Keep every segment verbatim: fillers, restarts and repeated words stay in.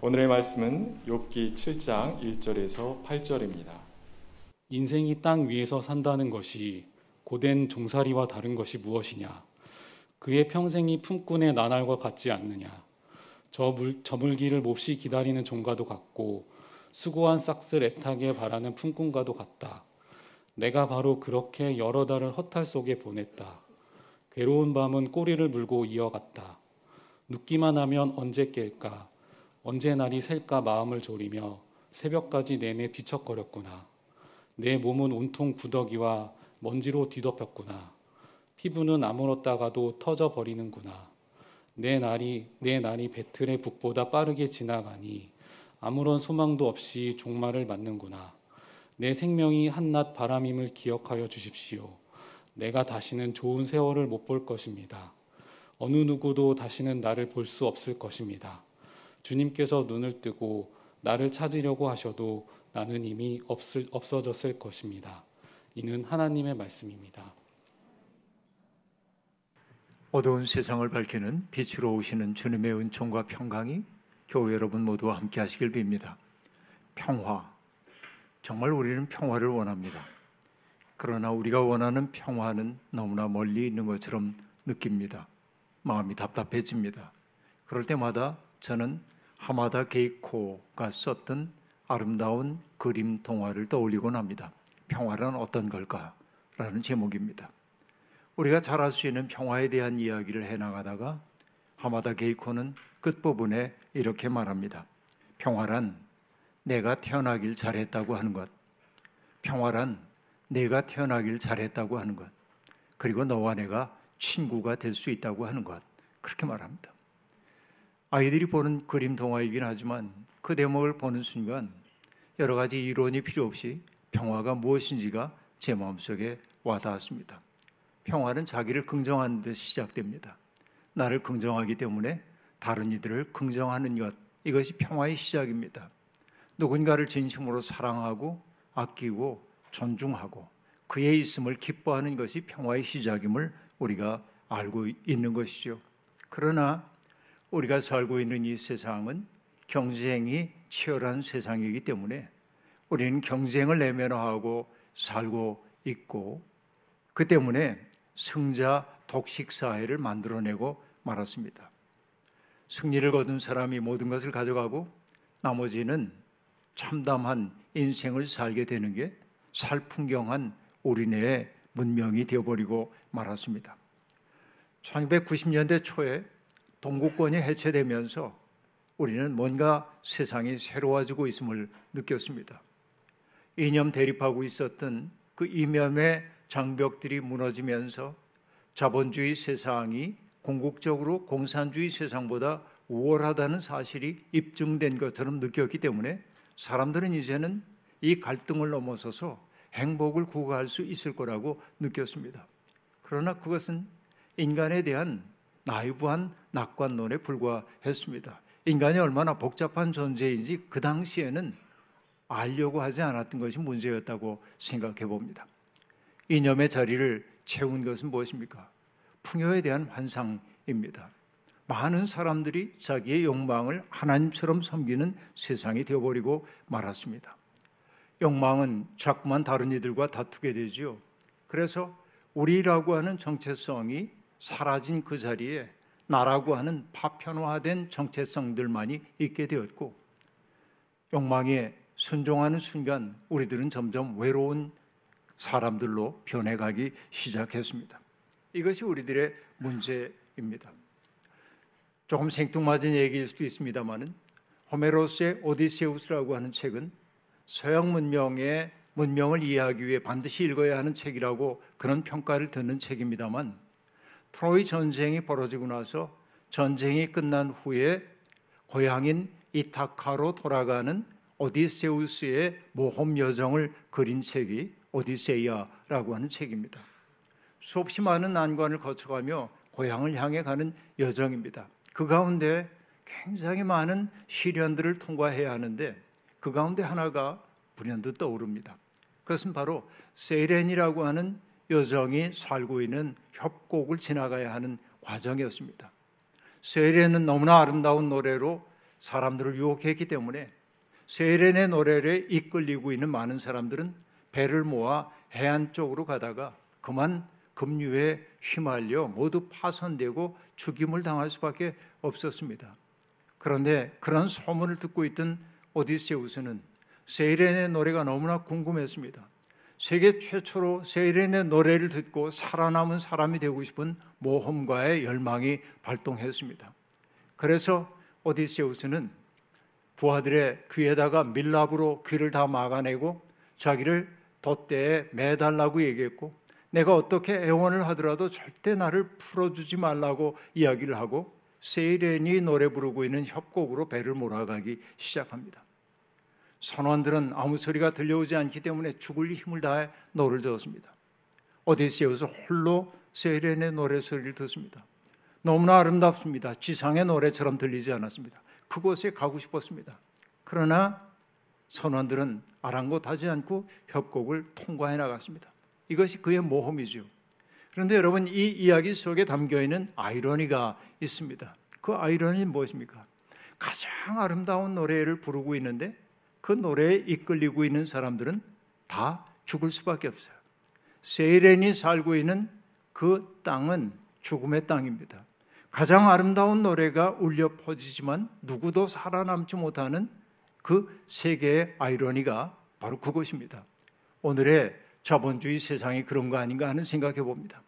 오늘의 말씀은 욥기 칠 장 일 절에서 팔 절입니다. 인생이 땅 위에서 산다는 것이 고된 종살이와 다른 것이 무엇이냐? 그의 평생이 품꾼의 나날과 같지 않느냐? 저 물, 저물기를 몹시 기다리는 종과도 같고 수고한 싹슬 애타게 바라는 품꾼과도 같다. 내가 바로 그렇게 여러 달을 허탈 속에 보냈다. 괴로운 밤은 꼬리를 물고 이어갔다. 눕기만 하면 언제 깰까? 언제 날이 셀까 마음을 졸이며 새벽까지 내내 뒤척거렸구나. 내 몸은 온통 구더기와 먼지로 뒤덮였구나. 피부는 아물었다가도 터져버리는구나. 내 날이 내 날이 배틀의 북보다 빠르게 지나가니 아무런 소망도 없이 종말을 맞는구나. 내 생명이 한낱 바람임을 기억하여 주십시오. 내가 다시는 좋은 세월을 못 볼 것입니다. 어느 누구도 다시는 나를 볼 수 없을 것입니다. 주님께서 눈을 뜨고 나를 찾으려고 하셔도 나는 이미 없을, 없어졌을 것입니다. 이는 하나님의 말씀입니다. 어두운 세상을 밝히는 빛으로 오시는 주님의 은총과 평강이 교회 여러분 모두와 함께 하시길 빕니다. 평화, 정말 우리는 평화를 원합니다. 그러나 우리가 원하는 평화는 너무나 멀리 있는 것처럼 느낍니다. 마음이 답답해집니다. 그럴 때마다 저는 하마다 게이코가 썼던 아름다운 그림 동화를 떠올리곤 합니다. 평화란 어떤 걸까라는 제목입니다. 우리가 잘 알 수 있는 평화에 대한 이야기를 해나가다가 하마다 게이코는 끝부분에 이렇게 말합니다. 평화란 내가 태어나길 잘했다고 하는 것. 평화란 내가 태어나길 잘했다고 하는 것. 그리고 너와 내가 친구가 될 수 있다고 하는 것. 그렇게 말합니다. 아이들이 보는 그림 동화이긴 하지만 그 대목을 보는 순간 여러 가지 이론이 필요 없이 평화가 무엇인지가 제 마음속에 와닿았습니다. 평화는 자기를 긍정하는 데 시작됩니다. 나를 긍정하기 때문에 다른 이들을 긍정하는 것, 이것이 평화의 시작입니다. 누군가를 진심으로 사랑하고 아끼고 존중하고 그의 있음을 기뻐하는 것이 평화의 시작임을 우리가 알고 있는 것이죠. 그러나 우리가 살고 있는 이 세상은 경쟁이 치열한 세상이기 때문에 우리는 경쟁을 내면화하고 살고 있고 그 때문에 승자 독식 사회를 만들어내고 말았습니다. 승리를 거둔 사람이 모든 것을 가져가고 나머지는 참담한 인생을 살게 되는 게 살풍경한 우리네의 문명이 되어버리고 말았습니다. 천구백구십 년대 초에 동구권이 해체되면서 우리는 뭔가 세상이 새로워지고 있음을 느꼈습니다. 이념 대립하고 있었던 그 이념의 장벽들이 무너지면서 자본주의 세상이 궁극적으로 공산주의 세상보다 우월하다는 사실이 입증된 것처럼 느꼈기 때문에 사람들은 이제는 이 갈등을 넘어서서 행복을 구가할 수 있을 거라고 느꼈습니다. 그러나 그것은 인간에 대한 나이브한 낙관론에 불과했습니다. 인간이 얼마나 복잡한 존재인지 그 당시에는 알려고 하지 않았던 것이 문제였다고 생각해 봅니다. 이념의 자리를 채운 것은 무엇입니까? 풍요에 대한 환상입니다. 많은 사람들이 자기의 욕망을 하나님처럼 섬기는 세상이 되어버리고 말았습니다. 욕망은 자꾸만 다른 이들과 다투게 되죠. 그래서 우리라고 하는 정체성이 사라진 그 자리에 나라고 하는 파편화된 정체성들만이 있게 되었고 욕망에 순종하는 순간 우리들은 점점 외로운 사람들로 변해가기 시작했습니다. 이것이 우리들의 문제입니다. 조금 생뚱맞은 얘기일 수도 있습니다만은 호메로스의 오디세우스라고 하는 책은 서양 문명의 문명을 이해하기 위해 반드시 읽어야 하는 책이라고 그런 평가를 듣는 책입니다만 트로이 전쟁이 벌어지고 나서 전쟁이 끝난 후에 고향인 이타카로 돌아가는 오디세우스의 모험 여정을 그린 책이 오디세이아라고 하는 책입니다. 수없이 많은 난관을 거쳐가며 고향을 향해 가는 여정입니다. 그 가운데 굉장히 많은 시련들을 통과해야 하는데 그 가운데 하나가 불현듯 떠오릅니다. 그것은 바로 세이렌이라고 하는 여정이 살고 있는 협곡을 지나가야 하는 과정이었습니다. 세이렌은 너무나 아름다운 노래로 사람들을 유혹했기 때문에 세련의 노래에 이끌리고 있는 많은 사람들은 배를 모아 해안 쪽으로 가다가 그만 급류에 휘말려 모두 파손되고 죽임을 당할 수밖에 없었습니다. 그런데 그런 소문을 듣고 있던 오디세우스는 세이렌의 노래가 너무나 궁금했습니다. 세계 최초로 세이렌의 노래를 듣고 살아남은 사람이 되고 싶은 모험가의 열망이 발동했습니다. 그래서 오디세우스는 부하들의 귀에다가 밀랍으로 귀를 다 막아내고 자기를 돛대에 매달라고 얘기했고, 내가 어떻게 애원을 하더라도 절대 나를 풀어주지 말라고 이야기를 하고 세이렌이 노래 부르고 있는 협곡으로 배를 몰아가기 시작합니다. 선원들은 아무 소리가 들려오지 않기 때문에 죽을 힘을 다해 노를 저었습니다. 오디세우스 홀로 세이렌의 노래 소리를 듣습니다. 너무나 아름답습니다. 지상의 노래처럼 들리지 않았습니다. 그곳에 가고 싶었습니다. 그러나 선원들은 아랑곳하지 않고 협곡을 통과해 나갔습니다. 이것이 그의 모험이죠. 그런데 여러분, 이 이야기 속에 담겨있는 아이러니가 있습니다. 그 아이러니는 무엇입니까? 가장 아름다운 노래를 부르고 있는데 그 노래에 이끌리고 있는 사람들은 다 죽을 수밖에 없어요. 세이렌이 살고 있는 그 땅은 죽음의 땅입니다. 가장 아름다운 노래가 울려 퍼지지만 누구도 살아남지 못하는 그 세계의 아이러니가 바로 그것입니다. 오늘의 자본주의 세상이 그런 거 아닌가 하는 생각해 봅니다.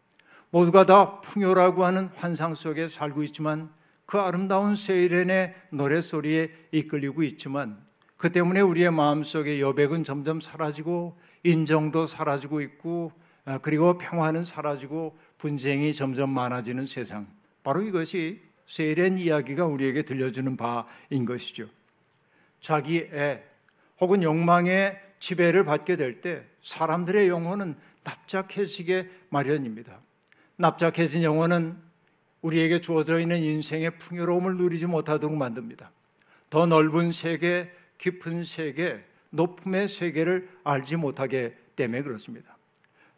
모두가 다 풍요라고 하는 환상 속에 살고 있지만 그 아름다운 세이렌의 노래소리에 이끌리고 있지만 그 때문에 우리의 마음속에 여백은 점점 사라지고 인정도 사라지고 있고 그리고 평화는 사라지고 분쟁이 점점 많아지는 세상, 바로 이것이 세이렌 이야기가 우리에게 들려주는 바인 것이죠. 자기애 혹은 욕망의 지배를 받게 될 때 사람들의 영혼은 납작해지게 마련입니다. 납작해진 영혼은 우리에게 주어져 있는 인생의 풍요로움을 누리지 못하도록 만듭니다. 더 넓은 세계, 깊은 세계, 높음의 세계를 알지 못하게 때문에 그렇습니다.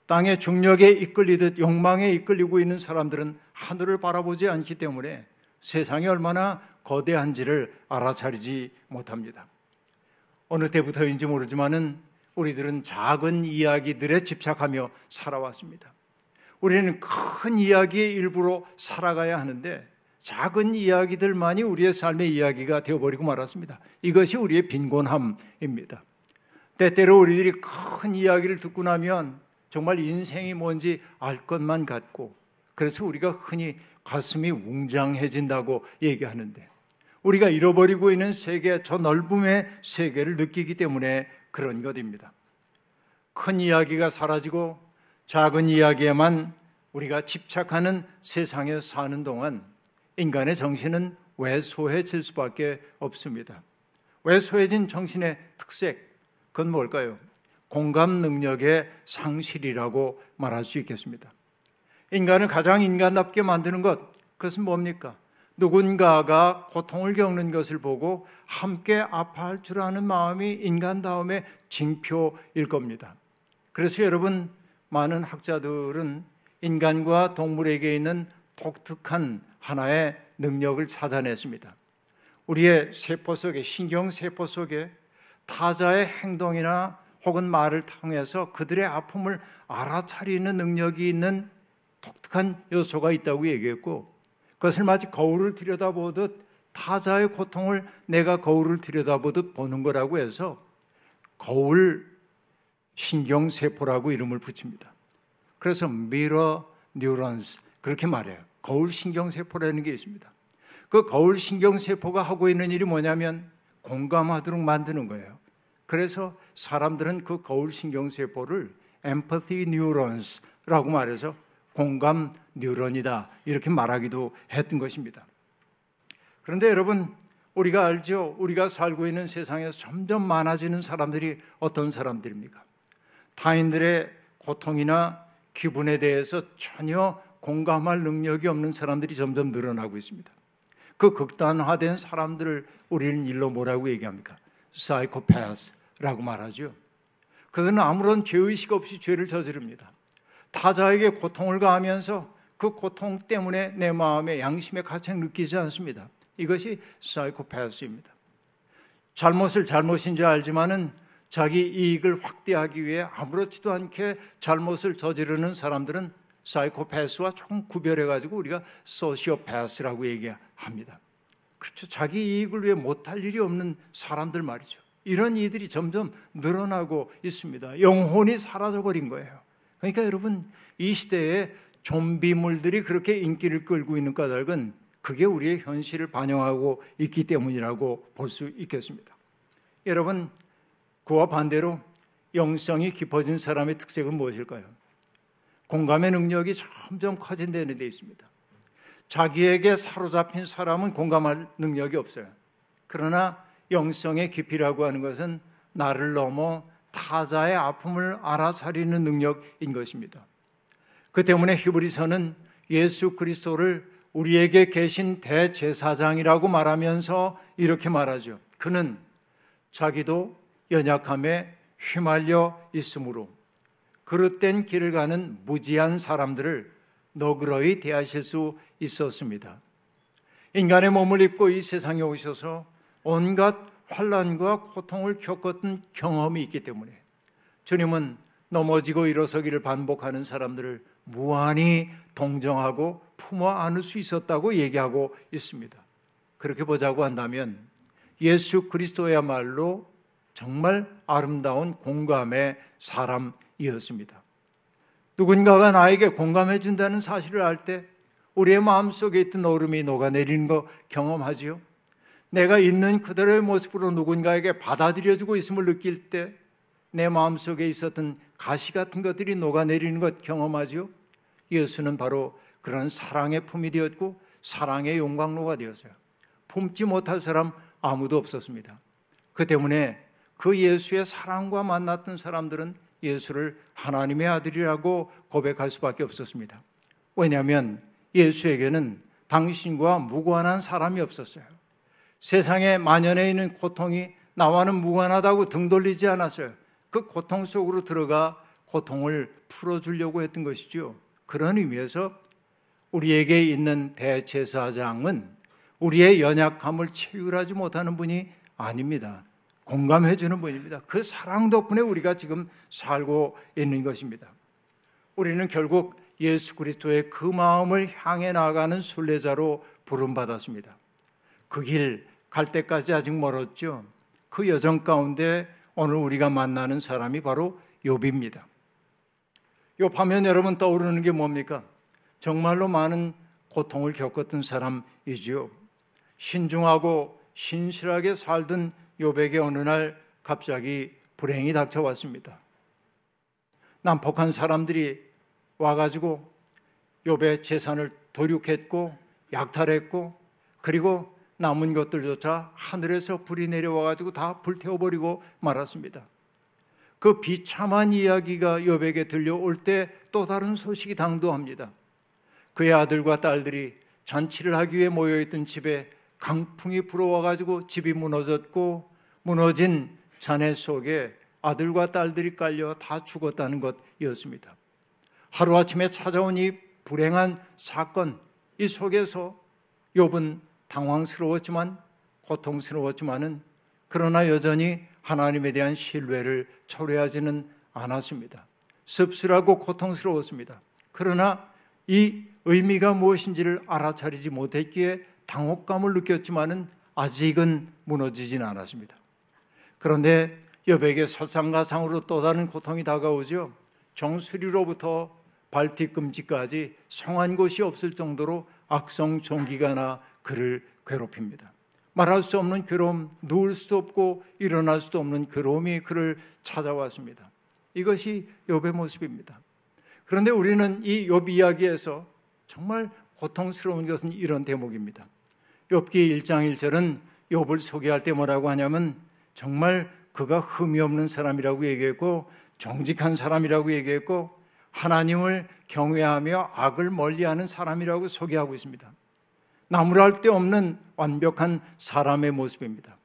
땅의 중력에 이끌리듯 욕망에 이끌리고 있는 사람들은 하늘을 바라보지 않기 때문에 세상이 얼마나 거대한지를 알아차리지 못합니다. 어느 때부터인지 모르지만은 우리들은 작은 이야기들에 집착하며 살아왔습니다. 우리는 큰 이야기의 일부로 살아가야 하는데 작은 이야기들만이 우리의 삶의 이야기가 되어버리고 말았습니다. 이것이 우리의 빈곤함입니다. 때때로 우리들이 큰 이야기를 듣고 나면 정말 인생이 뭔지 알 것만 같고, 그래서 우리가 흔히 가슴이 웅장해진다고 얘기하는데 우리가 잃어버리고 있는 세계, 저 넓음의 세계를 느끼기 때문에 그런 것입니다. 큰 이야기가 사라지고 작은 이야기에만 우리가 집착하는 세상에 사는 동안 인간의 정신은 왜소해질 수밖에 없습니다. 왜소해진 정신의 특색, 그건 뭘까요? 공감 능력의 상실이라고 말할 수 있겠습니다. 인간을 가장 인간답게 만드는 것, 그것은 뭡니까? 누군가가 고통을 겪는 것을 보고 함께 아파할 줄 아는 마음이 인간다움의 징표일 겁니다. 그래서 여러분, 많은 학자들은 인간과 동물에게 있는 독특한 하나의 능력을 찾아냈습니다. 우리의 세포 속에, 신경세포 속에 타자의 행동이나 혹은 말을 통해서 그들의 아픔을 알아차리는 능력이 있는 독특한 요소가 있다고 얘기했고, 그것을 마치 거울을 들여다보듯 타자의 고통을 내가 거울을 들여다보듯 보는 거라고 해서 거울 신경세포라고 이름을 붙입니다. 그래서 Mirror Neurons 그렇게 말해요. 거울 신경세포라는 게 있습니다. 그 거울 신경세포가 하고 있는 일이 뭐냐면 공감하도록 만드는 거예요. 그래서 사람들은 그 거울 신경세포를 Empathy Neurons라고 말해서 공감 뉴런이다 이렇게 말하기도 했던 것입니다. 그런데 여러분, 우리가 알죠? 우리가 살고 있는 세상에서 점점 많아지는 사람들이 어떤 사람들입니까? 타인들의 고통이나 기분에 대해서 전혀 공감할 능력이 없는 사람들이 점점 늘어나고 있습니다. 그 극단화된 사람들을 우리는 일로 뭐라고 얘기합니까? 사이코패스라고 말하죠. 그들은 아무런 죄의식 없이 죄를 저지릅니다. 타자에게 고통을 가하면서 그 고통 때문에 내 마음에 양심의 가책 느끼지 않습니다. 이것이 사이코패스입니다. 잘못을 잘못인 줄 알지만은 자기 이익을 확대하기 위해 아무렇지도 않게 잘못을 저지르는 사람들은 사이코패스와 조금 구별해가지고 우리가 소시오패스라고 얘기합니다. 그렇죠. 자기 이익을 위해 못할 일이 없는 사람들 말이죠. 이런 이들이 점점 늘어나고 있습니다. 영혼이 사라져버린 거예요. 그러니까 여러분, 이 시대에 좀비물들이 그렇게 인기를 끌고 있는 까닭은 그게 우리의 현실을 반영하고 있기 때문이라고 볼 수 있겠습니다. 여러분, 그와 반대로 영성이 깊어진 사람의 특색은 무엇일까요? 공감의 능력이 점점 커진다는 데 있습니다. 자기에게 사로잡힌 사람은 공감할 능력이 없어요. 그러나 영성의 깊이라고 하는 것은 나를 넘어 타자의 아픔을 알아차리는 능력인 것입니다. 그 때문에 히브리서는 예수 그리스도를 우리에게 계신 대제사장이라고 말하면서 이렇게 말하죠. 그는 자기도 연약함에 휘말려 있으므로 그릇된 길을 가는 무지한 사람들을 너그러이 대하실 수 있었습니다. 인간의 몸을 입고 이 세상에 오셔서 온갖 환난과 고통을 겪었던 경험이 있기 때문에 주님은 넘어지고 일어서기를 반복하는 사람들을 무한히 동정하고 품어 안을 수 있었다고 얘기하고 있습니다. 그렇게 보자고 한다면 예수 그리스도야말로 정말 아름다운 공감의 사람이었습니다. 누군가가 나에게 공감해 준다는 사실을 알 때 우리의 마음속에 있던 얼음이 녹아내리는 거 경험하지요. 내가 있는 그대로의 모습으로 누군가에게 받아들여주고 있음을 느낄 때 내 마음속에 있었던 가시 같은 것들이 녹아내리는 것 경험하지요. 예수는 바로 그런 사랑의 품이 되었고 사랑의 용광로가 되었어요. 품지 못할 사람 아무도 없었습니다. 그 때문에 그 예수의 사랑과 만났던 사람들은 예수를 하나님의 아들이라고 고백할 수밖에 없었습니다. 왜냐하면 예수에게는 당신과 무관한 사람이 없었어요. 세상에 만연해 있는 고통이 나와는 무관하다고 등 돌리지 않았어요. 그 고통 속으로 들어가 고통을 풀어주려고 했던 것이죠. 그런 의미에서 우리에게 있는 대제사장은 우리의 연약함을 체휼하지 못하는 분이 아닙니다. 공감해 주는 분입니다. 그 사랑 덕분에 우리가 지금 살고 있는 것입니다. 우리는 결국 예수 그리스도의 그 마음을 향해 나아가는 순례자로 부름받았습니다. 그 길 갈 때까지 아직 멀었죠. 그 여정 가운데 오늘 우리가 만나는 사람이 바로 욥입니다. 욥하면 여러분 떠오르는 게 뭡니까? 정말로 많은 고통을 겪었던 사람이지요. 신중하고 신실하게 살던 욥에게 어느 날 갑자기 불행이 닥쳐왔습니다. 남폭한 사람들이 와가지고 욥의 재산을 도륙했고 약탈했고 그리고 남은 것들조차 하늘에서 불이 내려와가지고 다 불태워버리고 말았습니다. 그 비참한 이야기가 욥에게 들려올 때 또 다른 소식이 당도합니다. 그의 아들과 딸들이 잔치를 하기 위해 모여있던 집에 강풍이 불어와가지고 집이 무너졌고 무너진 잔해 속에 아들과 딸들이 깔려 다 죽었다는 것이었습니다. 하루아침에 찾아온 이 불행한 사건, 이 속에서 욥은 당황스러웠지만 고통스러웠지만은 그러나 여전히 하나님에 대한 신뢰를 초래하지는 않았습니다. 씁쓸하고 고통스러웠습니다. 그러나 이 의미가 무엇인지를 알아차리지 못했기에 당혹감을 느꼈지만은 아직은 무너지진 않았습니다. 그런데 욥에게 설상가상으로 또 다른 고통이 다가오죠. 정수리로부터 발뒤꿈치까지 성한 곳이 없을 정도로 악성 종기가 나 그를 괴롭힙니다. 말할 수 없는 괴로움, 누울 수도 없고 일어날 수도 없는 괴로움이 그를 찾아왔습니다. 이것이 욥의 모습입니다. 그런데 우리는 이 욥 이야기에서 정말 고통스러운 것은 이런 대목입니다. 욥기 일 장 일 절은 욥을 소개할 때 뭐라고 하냐면 정말 그가 흠이 없는 사람이라고 얘기했고 정직한 사람이라고 얘기했고 하나님을 경외하며 악을 멀리하는 사람이라고 소개하고 있습니다. 나무랄 데 없는 완벽한 사람의 모습입니다.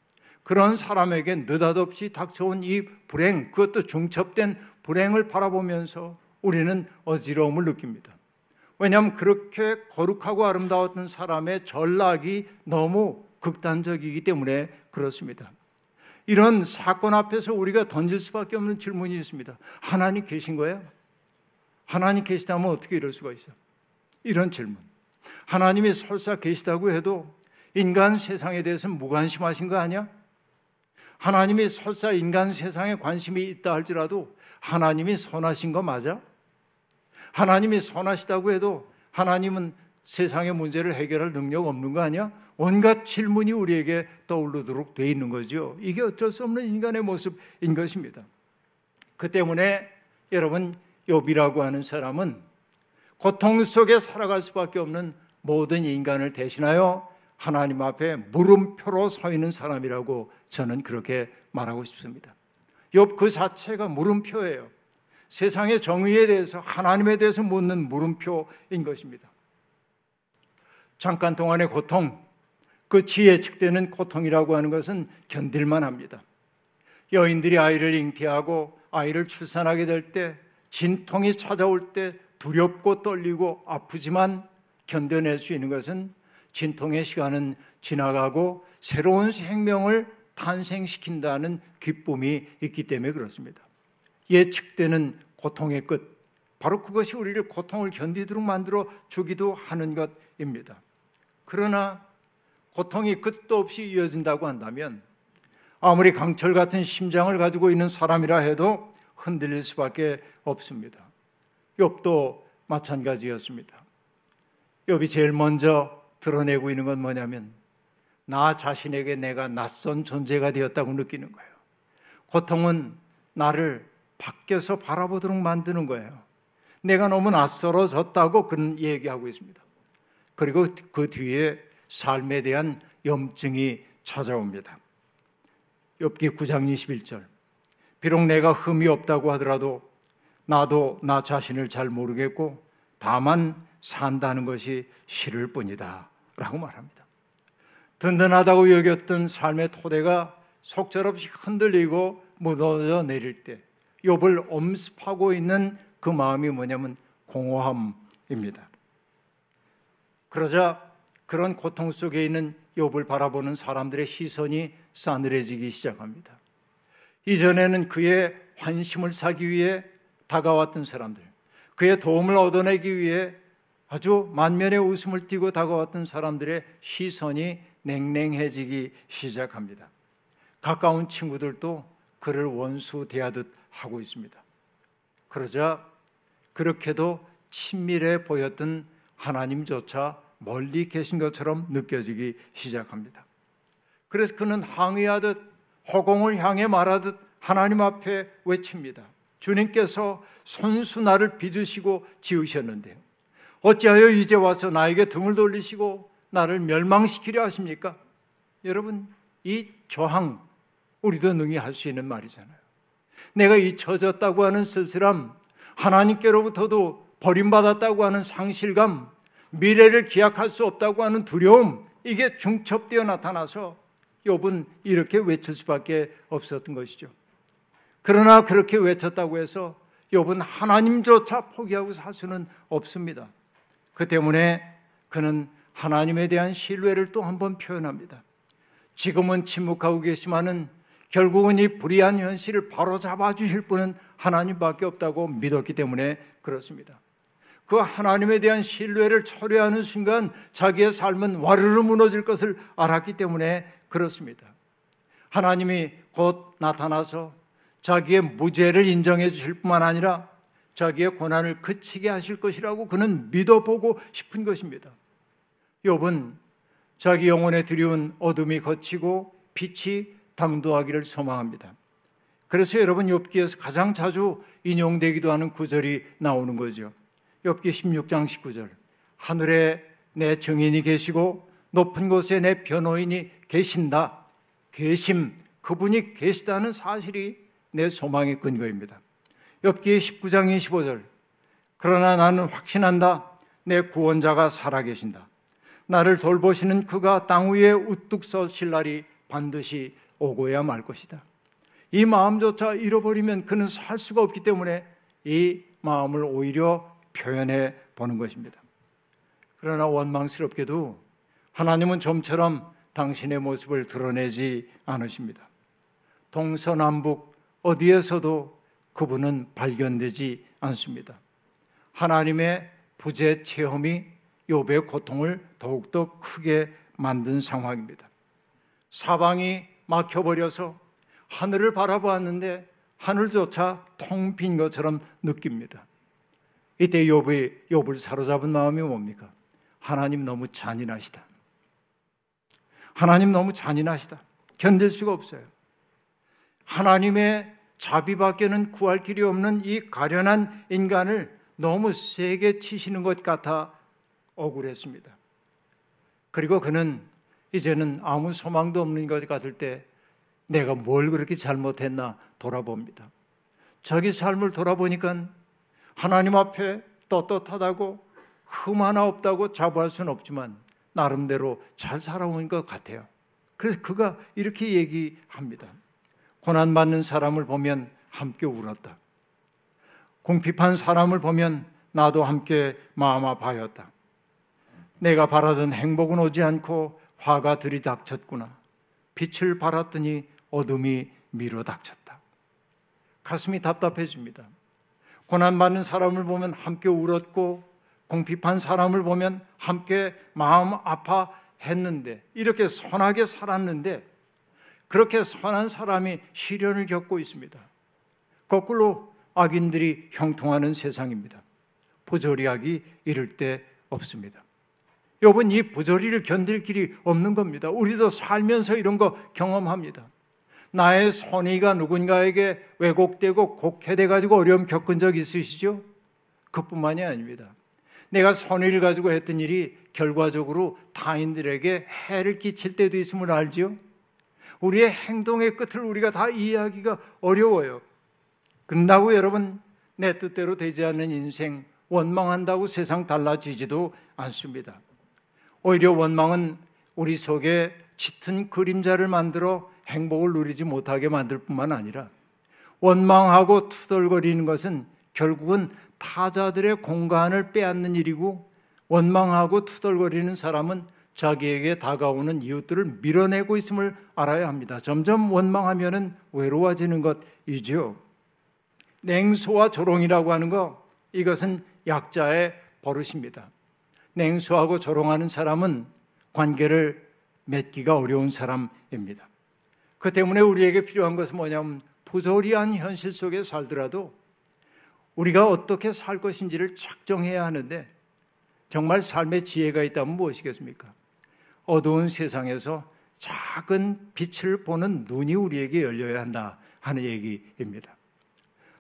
그런 사람에게 느닷없이 닥쳐온 이 불행, 그것도 중첩된 불행을 바라보면서 우리는 어지러움을 느낍니다. 왜냐하면 그렇게 거룩하고 아름다웠던 사람의 전락이 너무 극단적이기 때문에 그렇습니다. 이런 사건 앞에서 우리가 던질 수밖에 없는 질문이 있습니다. 하나님 계신 거예요? 하나님 계시다면 어떻게 이럴 수가 있어요? 이런 질문. 하나님이 설사 계시다고 해도 인간 세상에 대해서는 무관심하신 거 아니야? 하나님이 설사 인간 세상에 관심이 있다 할지라도 하나님이 선하신 거 맞아? 하나님이 선하시다고 해도 하나님은 세상의 문제를 해결할 능력 없는 거 아니야? 온갖 질문이 우리에게 떠오르도록 돼 있는 거죠. 이게 어쩔 수 없는 인간의 모습인 것입니다. 그 때문에 여러분, 욥이라고 하는 사람은 고통 속에 살아갈 수밖에 없는 모든 인간을 대신하여 하나님 앞에 물음표로 서 있는 사람이라고 저는 그렇게 말하고 싶습니다. 욥 그 자체가 물음표예요. 세상의 정의에 대해서, 하나님에 대해서 묻는 물음표인 것입니다. 잠깐 동안의 고통, 끝이 예측되는 고통이라고 하는 것은 견딜만 합니다. 여인들이 아이를 잉태하고 아이를 출산하게 될 때, 진통이 찾아올 때 두렵고 떨리고 아프지만 견뎌낼 수 있는 것은 진통의 시간은 지나가고 새로운 생명을 탄생시킨다는 기쁨이 있기 때문에 그렇습니다. 예측되는 고통의 끝, 바로 그것이 우리를 고통을 견디도록 만들어 주기도 하는 것입니다. 그러나 고통이 끝도 없이 이어진다고 한다면 아무리 강철 같은 심장을 가지고 있는 사람이라 해도 흔들릴 수밖에 없습니다. 욥도 마찬가지였습니다. 욥이 제일 먼저 드러내고 있는 건 뭐냐면 나 자신에게 내가 낯선 존재가 되었다고 느끼는 거예요. 고통은 나를 밖에서 바라보도록 만드는 거예요. 내가 너무 낯설어졌다고 그런 얘기하고 있습니다. 그리고 그 뒤에 삶에 대한 염증이 찾아옵니다. 욥기 구 장 이십일 절. 비록 내가 흠이 없다고 하더라도 나도 나 자신을 잘 모르겠고 다만 산다는 것이 싫을 뿐이다 라고 말합니다. 든든하다고 여겼던 삶의 토대가 속절없이 흔들리고 무너져 내릴 때 욥을 엄습하고 있는 그 마음이 뭐냐면 공허함입니다. 그러자 그런 고통 속에 있는 욥을 바라보는 사람들의 시선이 싸늘해지기 시작합니다. 이전에는 그의 환심을 사기 위해 다가왔던 사람들, 그의 도움을 얻어내기 위해 아주 만면의 웃음을 띠고 다가왔던 사람들의 시선이 냉랭해지기 시작합니다. 가까운 친구들도 그를 원수 대하듯 하고 있습니다. 그러자 그렇게도 친밀해 보였던 하나님조차 멀리 계신 것처럼 느껴지기 시작합니다. 그래서 그는 항의하듯 허공을 향해 말하듯 하나님 앞에 외칩니다. 주님께서 손수 나를 빚으시고 지으셨는데 어찌하여 이제 와서 나에게 등을 돌리시고 나를 멸망시키려 하십니까? 여러분, 이 저항 우리도 능히 할 수 있는 말이잖아요. 내가 잊혀졌다고 하는 쓸쓸함, 하나님께로부터도 버림받았다고 하는 상실감, 미래를 기약할 수 없다고 하는 두려움, 이게 중첩되어 나타나서 욥은 이렇게 외칠 수밖에 없었던 것이죠. 그러나 그렇게 외쳤다고 해서 욥은 하나님조차 포기하고 살 수는 없습니다. 그 때문에 그는 하나님에 대한 신뢰를 또 한 번 표현합니다. 지금은 침묵하고 계시지만은 결국은 이 불의한 현실을 바로잡아 주실 분은 하나님밖에 없다고 믿었기 때문에 그렇습니다. 그 하나님에 대한 신뢰를 철회하는 순간 자기의 삶은 와르르 무너질 것을 알았기 때문에 그렇습니다. 하나님이 곧 나타나서 자기의 무죄를 인정해 주실 뿐만 아니라 자기의 고난을 그치게 하실 것이라고 그는 믿어보고 싶은 것입니다. 욥은 자기 영혼에 두려운 어둠이 걷히고 빛이 당도하기를 소망합니다. 그래서 여러분, 욥기에서 가장 자주 인용되기도 하는 구절이 나오는 거죠. 욥기 십육 장 십구 절. 하늘에 내 증인이 계시고 높은 곳에 내 변호인이 계신다. 계심, 그분이 계시다는 사실이 내 소망의 근거입니다. 욥기 십구 장 이십오 절. 그러나 나는 확신한다. 내 구원자가 살아계신다. 나를 돌보시는 그가 땅 위에 우뚝 서실 날이 반드시 오고야 말 것이다. 이 마음조차 잃어버리면 그는 살 수가 없기 때문에 이 마음을 오히려 표현해 보는 것입니다. 그러나 원망스럽게도 하나님은 좀처럼 당신의 모습을 드러내지 않으십니다. 동서남북 어디에서도 그분은 발견되지 않습니다. 하나님의 부재 체험이 욥의 고통을 더욱더 크게 만든 상황입니다. 사방이 막혀버려서 하늘을 바라보았는데 하늘조차 텅 빈 것처럼 느낍니다. 이때 욥이 욥을 사로잡은 마음이 뭡니까? 하나님 너무 잔인하시다. 하나님 너무 잔인하시다. 견딜 수가 없어요. 하나님의 자비밖에는 구할 길이 없는 이 가련한 인간을 너무 세게 치시는 것 같아 억울했습니다. 그리고 그는 이제는 아무 소망도 없는 것 같을 때 내가 뭘 그렇게 잘못했나 돌아봅니다. 자기 삶을 돌아보니까 하나님 앞에 떳떳하다고 흠 하나 없다고 자부할 수는 없지만 나름대로 잘 살아온 것 같아요. 그래서 그가 이렇게 얘기합니다. 고난받는 사람을 보면 함께 울었다. 궁핍한 사람을 보면 나도 함께 마음 아파였다. 내가 바라던 행복은 오지 않고 화가 들이닥쳤구나. 빛을 바랐더니 어둠이 밀어닥쳤다. 가슴이 답답해집니다. 고난받는 사람을 보면 함께 울었고 궁핍한 사람을 보면 함께 마음 아파했는데, 이렇게 선하게 살았는데 그렇게 선한 사람이 시련을 겪고 있습니다. 거꾸로 악인들이 형통하는 세상입니다. 부조리하기 이를 데 없습니다. 욥은 이 부조리를 견딜 길이 없는 겁니다. 우리도 살면서 이런 거 경험합니다. 나의 선의가 누군가에게 왜곡되고 곡해돼가지고 어려움 겪은 적 있으시죠? 그뿐만이 아닙니다. 내가 선의를 가지고 했던 일이 결과적으로 타인들에게 해를 끼칠 때도 있음을 알지요? 우리의 행동의 끝을 우리가 다 이해하기가 어려워요. 끝나고 여러분, 내 뜻대로 되지 않는 인생 원망한다고 세상 달라지지도 않습니다. 오히려 원망은 우리 속에 짙은 그림자를 만들어 행복을 누리지 못하게 만들 뿐만 아니라 원망하고 투덜거리는 것은 결국은 타자들의 공간을 빼앗는 일이고, 원망하고 투덜거리는 사람은 자기에게 다가오는 이웃들을 밀어내고 있음을 알아야 합니다. 점점 원망하면은 외로워지는 것이지요. 냉소와 조롱이라고 하는 거, 이것은 약자의 버릇입니다. 냉소하고 조롱하는 사람은 관계를 맺기가 어려운 사람입니다. 그 때문에 우리에게 필요한 것은 뭐냐면 부조리한 현실 속에 살더라도 우리가 어떻게 살 것인지를 작정해야 하는데, 정말 삶의 지혜가 있다면 무엇이겠습니까? 어두운 세상에서 작은 빛을 보는 눈이 우리에게 열려야 한다 하는 얘기입니다.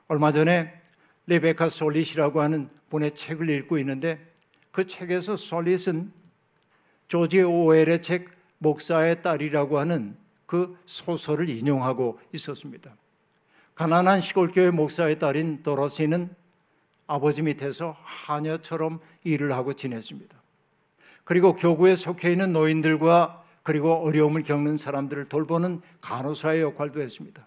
얼마 전에 레베카 솔릿이라고 하는 분의 책을 읽고 있는데, 그 책에서 솔릿은 조지 오웰의 책 목사의 딸이라고 하는 그 소설을 인용하고 있었습니다. 가난한 시골교회 목사의 딸인 도로시는 아버지 밑에서 하녀처럼 일을 하고 지냈습니다. 그리고 교구에 속해 있는 노인들과 그리고 어려움을 겪는 사람들을 돌보는 간호사의 역할도 했습니다.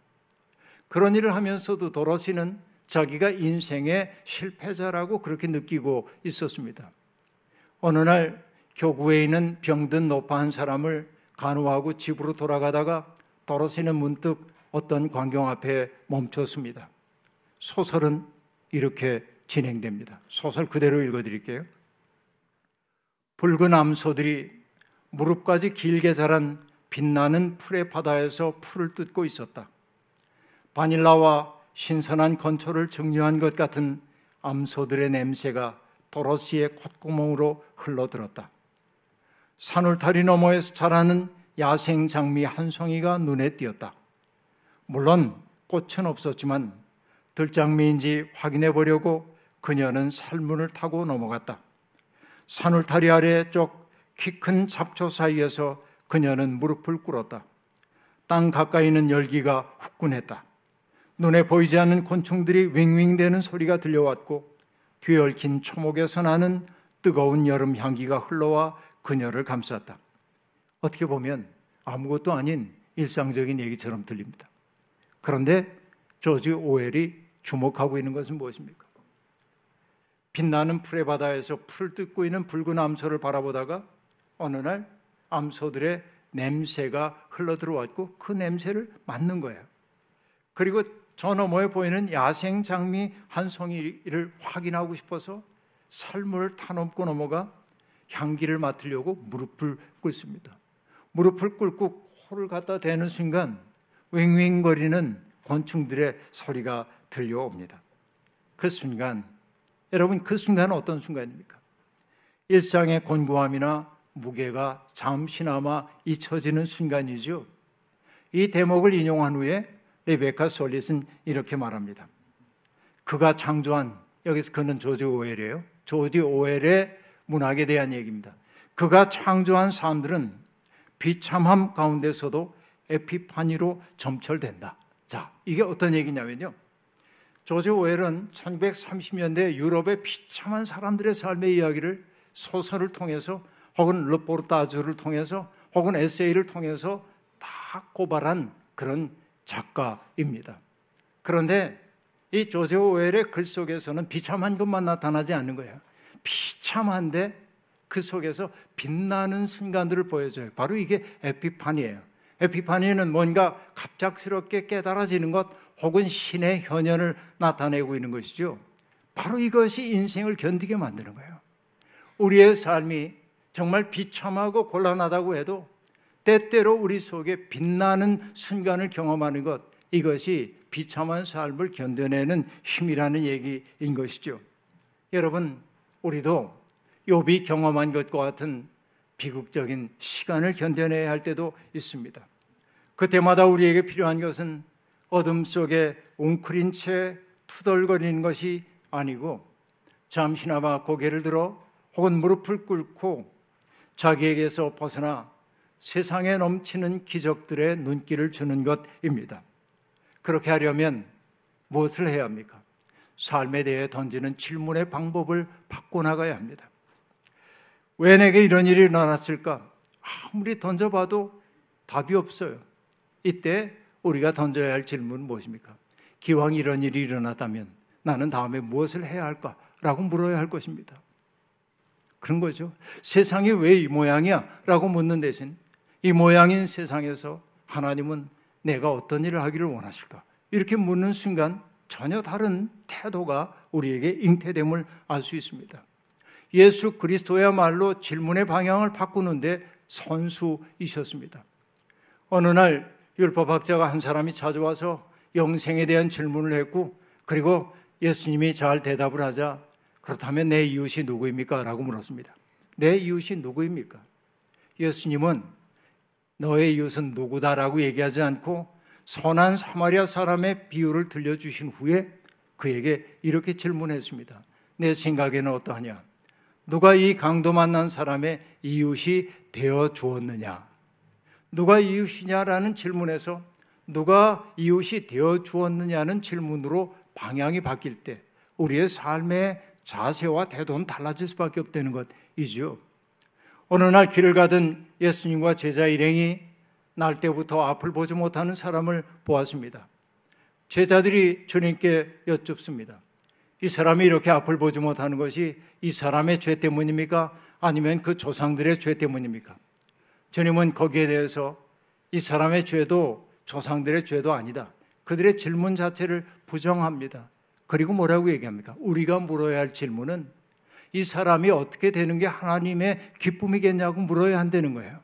그런 일을 하면서도 도로시는 자기가 인생의 실패자라고 그렇게 느끼고 있었습니다. 어느 날 교구에 있는 병든 노파 한 사람을 간호하고 집으로 돌아가다가 도로시는 문득 어떤 광경 앞에 멈췄습니다. 소설은 이렇게 진행됩니다. 소설 그대로 읽어드릴게요. 붉은 암소들이 무릎까지 길게 자란 빛나는 풀의 바다에서 풀을 뜯고 있었다. 바닐라와 신선한 건초를 증류한 것 같은 암소들의 냄새가 도로시의 콧구멍으로 흘러들었다. 산울타리 너머에서 자라는 야생 장미 한 송이가 눈에 띄었다. 물론 꽃은 없었지만 들장미인지 확인해보려고 그녀는 살문을 타고 넘어갔다. 산울타리 아래 쪽 키 큰 잡초 사이에서 그녀는 무릎을 꿇었다. 땅 가까이 있는 열기가 후끈했다. 눈에 보이지 않는 곤충들이 윙윙대는 소리가 들려왔고 뒤얽힌 초목에서 나는 뜨거운 여름 향기가 흘러와 그녀를 감쌌다. 어떻게 보면 아무것도 아닌 일상적인 얘기처럼 들립니다. 그런데 조지 오웰이 주목하고 있는 것은 무엇입니까? 빛나는 풀의 바다에서 풀 뜯고 있는 붉은 암소를 바라보다가 어느 날 암소들의 냄새가 흘러들어왔고 그 냄새를 맡는 거예요. 그리고 저 너머에 보이는 야생 장미 한 송이를 확인하고 싶어서 살물을 타넘고 넘어가 향기를 맡으려고 무릎을 꿇습니다. 무릎을 꿇고 코를 갖다 대는 순간 윙윙거리는 곤충들의 소리가 들려옵니다. 그 순간, 여러분 그 순간은 어떤 순간입니까? 일상의 곤고함이나 무게가 잠시나마 잊혀지는 순간이죠. 이 대목을 인용한 후에 레베카 솔릿은 이렇게 말합니다. 그가 창조한, 여기서 그는 조지 오웰이에요. 조지 오웰의 문학에 대한 얘기입니다. 그가 창조한 사람들은 비참함 가운데서도 에피파니로 점철된다. 자, 이게 어떤 얘기냐면요, 조지 오웰은 천구백삼십 년대 유럽의 비참한 사람들의 삶의 이야기를 소설을 통해서 혹은 르포르타주를 통해서 혹은 에세이를 통해서 다 고발한 그런 작가입니다. 그런데 이 조지 오웰의 글 속에서는 비참한 것만 나타나지 않는 거예요. 비참한데 그 속에서 빛나는 순간들을 보여줘요. 바로 이게 에피파니예요. 에피파니는 뭔가 갑작스럽게 깨달아지는 것 혹은 신의 현현을 나타내고 있는 것이죠. 바로 이것이 인생을 견디게 만드는 거예요. 우리의 삶이 정말 비참하고 곤란하다고 해도 때때로 우리 속에 빛나는 순간을 경험하는 것, 이것이 비참한 삶을 견뎌내는 힘이라는 얘기인 것이죠. 여러분, 우리도 욥이 경험한 것과 같은 비극적인 시간을 견뎌내야 할 때도 있습니다. 그때마다 우리에게 필요한 것은 어둠 속에 웅크린 채 투덜거리는 것이 아니고 잠시나마 고개를 들어 혹은 무릎을 꿇고 자기에게서 벗어나 세상에 넘치는 기적들의 눈길을 주는 것입니다. 그렇게 하려면 무엇을 해야 합니까? 삶에 대해 던지는 질문의 방법을 바꿔나가야 합니다. 왜 내게 이런 일이 일어났을까? 아무리 던져봐도 답이 없어요. 이때 우리가 던져야 할 질문은 무엇입니까? 기왕 이런 일이 일어났다면 나는 다음에 무엇을 해야 할까? 라고 물어야 할 것입니다. 그런 거죠. 세상이 왜 이 모양이야? 라고 묻는 대신 이 모양인 세상에서 하나님은 내가 어떤 일을 하기를 원하실까? 이렇게 묻는 순간 전혀 다른 태도가 우리에게 잉태됨을 알 수 있습니다. 예수 그리스도야말로 질문의 방향을 바꾸는데 선수이셨습니다. 어느 날 율법학자가 한 사람이 찾아와서 영생에 대한 질문을 했고, 그리고 예수님이 잘 대답을 하자 그렇다면 내 이웃이 누구입니까? 라고 물었습니다. 내 이웃이 누구입니까? 예수님은 너의 이웃은 누구다라고 얘기하지 않고 선한 사마리아 사람의 비유를 들려주신 후에 그에게 이렇게 질문했습니다. 내 생각에는 어떠하냐? 누가 이 강도 만난 사람의 이웃이 되어 주었느냐? 누가 이웃이냐라는 질문에서 누가 이웃이 되어 주었느냐는 질문으로 방향이 바뀔 때 우리의 삶의 자세와 태도는 달라질 수밖에 없다는 것이죠. 어느 날 길을 가던 예수님과 제자 일행이 날 때부터 앞을 보지 못하는 사람을 보았습니다. 제자들이 주님께 여쭙습니다. 이 사람이 이렇게 앞을 보지 못하는 것이 이 사람의 죄 때문입니까? 아니면 그 조상들의 죄 때문입니까? 주님은 거기에 대해서 이 사람의 죄도 조상들의 죄도 아니다. 그들의 질문 자체를 부정합니다. 그리고 뭐라고 얘기합니까? 우리가 물어야 할 질문은 이 사람이 어떻게 되는 게 하나님의 기쁨이겠냐고 물어야 한다는 거예요.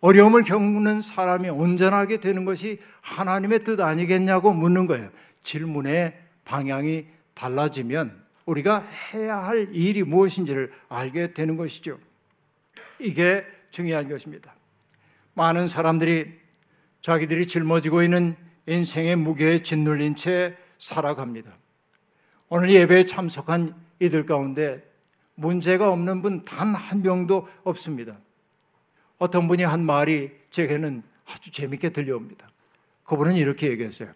어려움을 겪는 사람이 온전하게 되는 것이 하나님의 뜻 아니겠냐고 묻는 거예요. 질문의 방향이 달라지면 우리가 해야 할 일이 무엇인지를 알게 되는 것이죠. 이게 중요한 것입니다. 많은 사람들이 자기들이 짊어지고 있는 인생의 무게에 짓눌린 채 살아갑니다. 오늘 예배에 참석한 이들 가운데 문제가 없는 분 단 한 명도 없습니다. 어떤 분이 한 말이 제게는 아주 재밌게 들려옵니다. 그분은 이렇게 얘기했어요.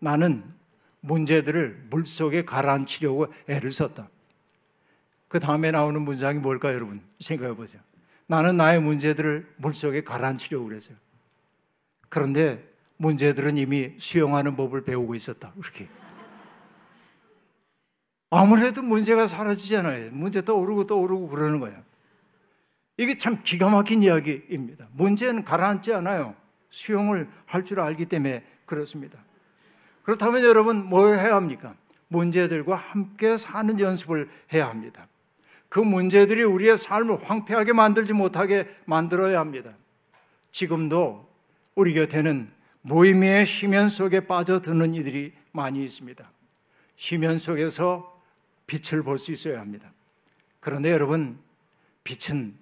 나는 문제들을 물속에 가라앉히려고 애를 썼다. 그 다음에 나오는 문장이 뭘까요, 여러분? 생각해 보세요. 나는 나의 문제들을 물속에 가라앉히려고 그랬어요. 그런데 문제들은 이미 수영하는 법을 배우고 있었다. 이렇게. 아무래도 문제가 사라지잖아요. 문제 떠오르고 떠오르고 그러는 거예요. 이게 참 기가 막힌 이야기입니다. 문제는 가라앉지 않아요. 수용을 할 줄 알기 때문에 그렇습니다. 그렇다면 여러분 뭘 해야 합니까? 문제들과 함께 사는 연습을 해야 합니다. 그 문제들이 우리의 삶을 황폐하게 만들지 못하게 만들어야 합니다. 지금도 우리 곁에는 무의미의 심연 속에 빠져드는 이들이 많이 있습니다. 심연 속에서 빛을 볼 수 있어야 합니다. 그런데 여러분, 빛은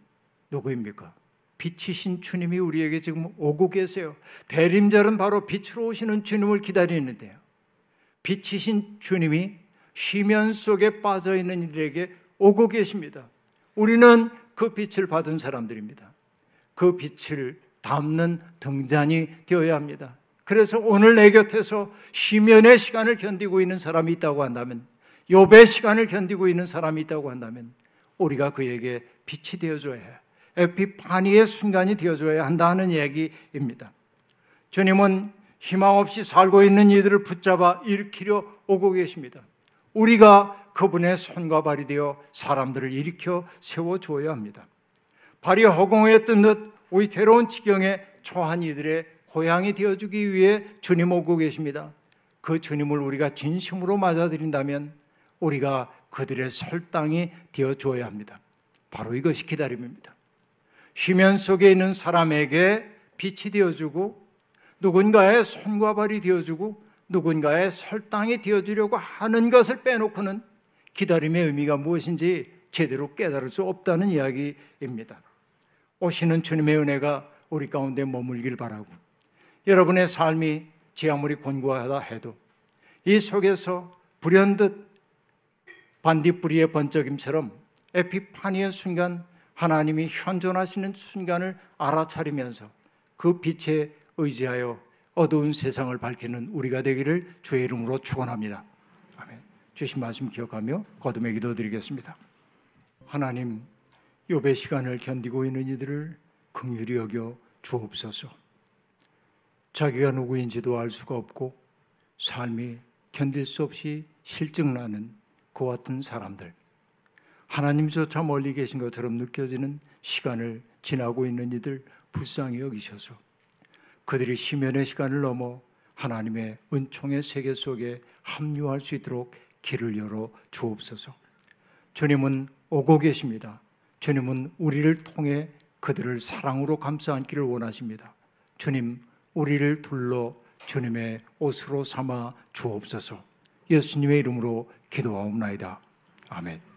누구입니까? 빛이신 주님이 우리에게 지금 오고 계세요. 대림절은 바로 빛으로 오시는 주님을 기다리는데요, 빛이신 주님이 심연 속에 빠져있는 이들에게 오고 계십니다. 우리는 그 빛을 받은 사람들입니다. 그 빛을 담는 등잔이 되어야 합니다. 그래서 오늘 내 곁에서 심연의 시간을 견디고 있는 사람이 있다고 한다면, 욥의 시간을 견디고 있는 사람이 있다고 한다면 우리가 그에게 빛이 되어줘야 해요. 에피파니의 순간이 되어줘야 한다는 얘기입니다. 주님은 희망 없이 살고 있는 이들을 붙잡아 일으키려 오고 계십니다. 우리가 그분의 손과 발이 되어 사람들을 일으켜 세워줘야 합니다. 발이 허공에 뜬 듯 위태로운 지경에 처한 이들의 고향이 되어주기 위해 주님 오고 계십니다. 그 주님을 우리가 진심으로 맞아들인다면 우리가 그들의 설당이 되어줘야 합니다. 바로 이것이 기다림입니다. 심연 속에 있는 사람에게 빛이 되어주고, 누군가의 손과 발이 되어주고, 누군가의 설당이 되어주려고 하는 것을 빼놓고는 기다림의 의미가 무엇인지 제대로 깨달을 수 없다는 이야기입니다. 오시는 주님의 은혜가 우리 가운데 머물길 바라고, 여러분의 삶이 제 아무리 곤고하다 해도 이 속에서 불현듯 반딧불이의 번쩍임처럼 에피파니의 순간, 하나님이 현존하시는 순간을 알아차리면서 그 빛에 의지하여 어두운 세상을 밝히는 우리가 되기를 주의 이름으로 축원합니다. 아멘. 주신 말씀 기억하며 거듭의 기도 드리겠습니다. 하나님, 욥의 시간을 견디고 있는 이들을 긍휼히 여겨 주옵소서. 자기가 누구인지도 알 수가 없고 삶이 견딜 수 없이 실증나는 그와 같은 사람들, 하나님조차 멀리 계신 것처럼 느껴지는 시간을 지나고 있는 이들 불쌍히 여기셔서 그들이 심연의 시간을 넘어 하나님의 은총의 세계 속에 합류할 수 있도록 길을 열어 주옵소서. 주님은 오고 계십니다. 주님은 우리를 통해 그들을 사랑으로 감싸 안기를 원하십니다. 주님, 우리를 둘러 주님의 옷으로 삼아 주옵소서. 예수님의 이름으로 기도하옵나이다. 아멘.